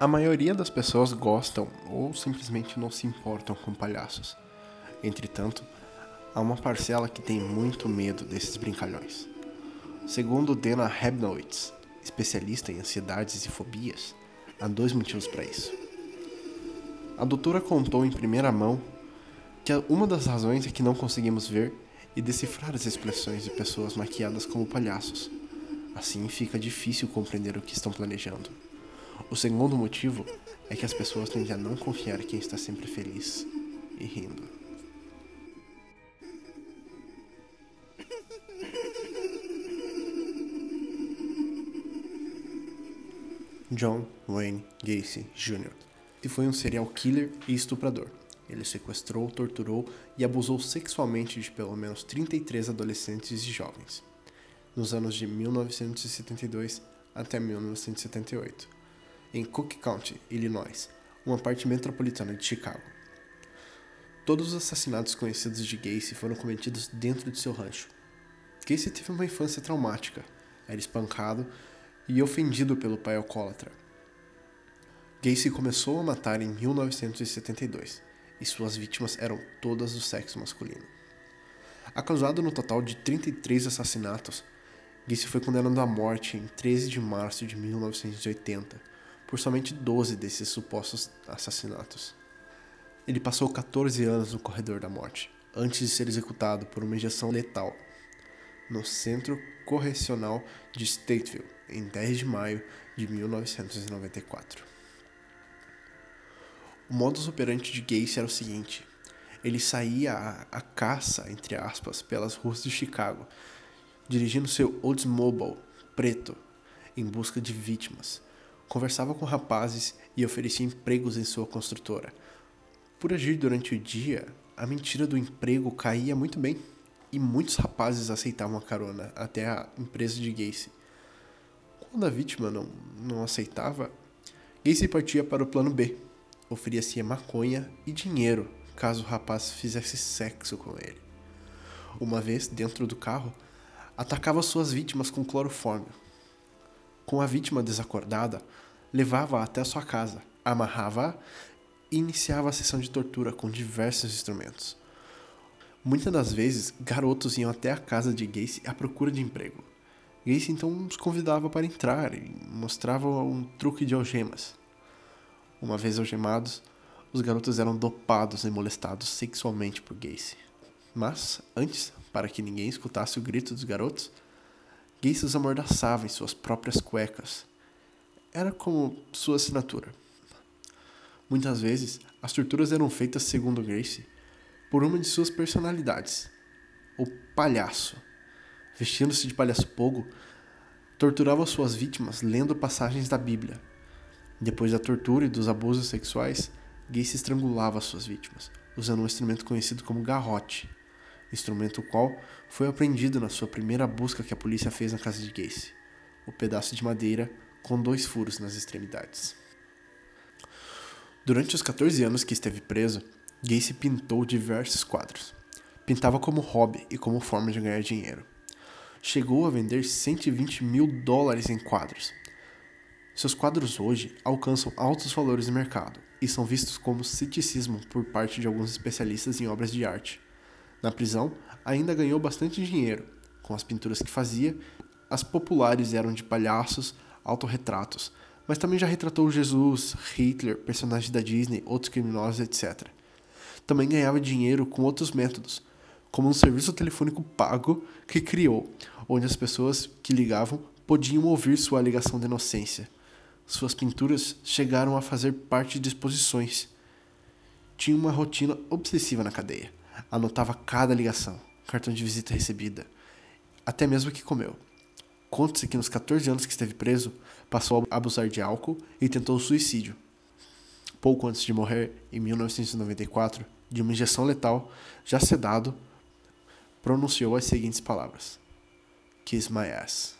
A maioria das pessoas gostam ou simplesmente não se importam com palhaços. Entretanto, há uma parcela que tem muito medo desses brincalhões. Segundo Dana Habnowitz, especialista em ansiedades e fobias, há dois motivos para isso. A doutora contou em primeira mão que uma das razões é que não conseguimos ver e decifrar as expressões de pessoas maquiadas como palhaços. Assim fica difícil compreender o que estão planejando. O segundo motivo é que as pessoas tendem a não confiar em quem está sempre feliz e rindo. John Wayne Gacy Jr. foi um serial killer e estuprador. Ele sequestrou, torturou e abusou sexualmente de pelo menos 33 adolescentes e jovens, nos anos de 1972 até 1978, em Cook County, Illinois, uma parte metropolitana de Chicago. Todos os assassinatos conhecidos de Gacy foram cometidos dentro de seu rancho. Gacy teve uma infância traumática, era espancado e ofendido pelo pai alcoólatra. Gacy começou a matar em 1972, e suas vítimas eram todas do sexo masculino. Acusado no total de 33 assassinatos, Gacy foi condenado à morte em 13 de março de 1980, por somente 12 desses supostos assassinatos. Ele passou 14 anos no corredor da morte, antes de ser executado por uma injeção letal, no Centro Correcional de Stateville, em 10 de maio de 1994. O modus operandi de Gacy era o seguinte: ele saía à caça, entre aspas, pelas ruas de Chicago, dirigindo seu Oldsmobile preto em busca de vítimas, conversava com rapazes e oferecia empregos em sua construtora. Por agir durante o dia, a mentira do emprego caía muito bem e muitos rapazes aceitavam a carona até a empresa de Gacy. Quando a vítima não aceitava, Gacy partia para o plano B. Oferecia maconha e dinheiro caso o rapaz fizesse sexo com ele. Uma vez dentro do carro, atacava suas vítimas com clorofórmio. Com a vítima desacordada, levava-a até sua casa, amarrava-a e iniciava a sessão de tortura com diversos instrumentos. Muitas das vezes, garotos iam até a casa de Gacy à procura de emprego. Gacy então os convidava para entrar e mostrava um truque de algemas. Uma vez algemados, os garotos eram dopados e molestados sexualmente por Gacy. Mas, antes, para que ninguém escutasse o grito dos garotos, Gacy os amordaçava em suas próprias cuecas. Era como sua assinatura. Muitas vezes, as torturas eram feitas, segundo Gacy, por uma de suas personalidades, o palhaço. Vestindo-se de palhaço pogo, torturava suas vítimas lendo passagens da Bíblia. Depois da tortura e dos abusos sexuais, Gacy estrangulava suas vítimas, usando um instrumento conhecido como garrote, instrumento qual foi apreendido na sua primeira busca que a polícia fez na casa de Gacy, o pedaço de madeira com 2 furos nas extremidades. Durante os 14 anos que esteve preso, Gacy pintou diversos quadros. Pintava como hobby e como forma de ganhar dinheiro. Chegou a vender $120 mil em quadros. Seus quadros hoje alcançam altos valores no mercado e são vistos como ceticismo por parte de alguns especialistas em obras de arte. Na prisão, ainda ganhou bastante dinheiro. Com as pinturas que fazia, as populares eram de palhaços, autorretratos, mas também já retratou Jesus, Hitler, personagens da Disney, outros criminosos, etc. Também ganhava dinheiro com outros métodos, como um serviço telefônico pago que criou, onde as pessoas que ligavam podiam ouvir sua alegação de inocência. Suas pinturas chegaram a fazer parte de exposições. Tinha uma rotina obsessiva na cadeia. Anotava cada ligação, cartão de visita recebida, até mesmo o que comeu. Conta-se que nos 14 anos que esteve preso, passou a abusar de álcool e tentou suicídio. Pouco antes de morrer, em 1994, de uma injeção letal, já sedado, pronunciou as seguintes palavras: "Kiss my ass."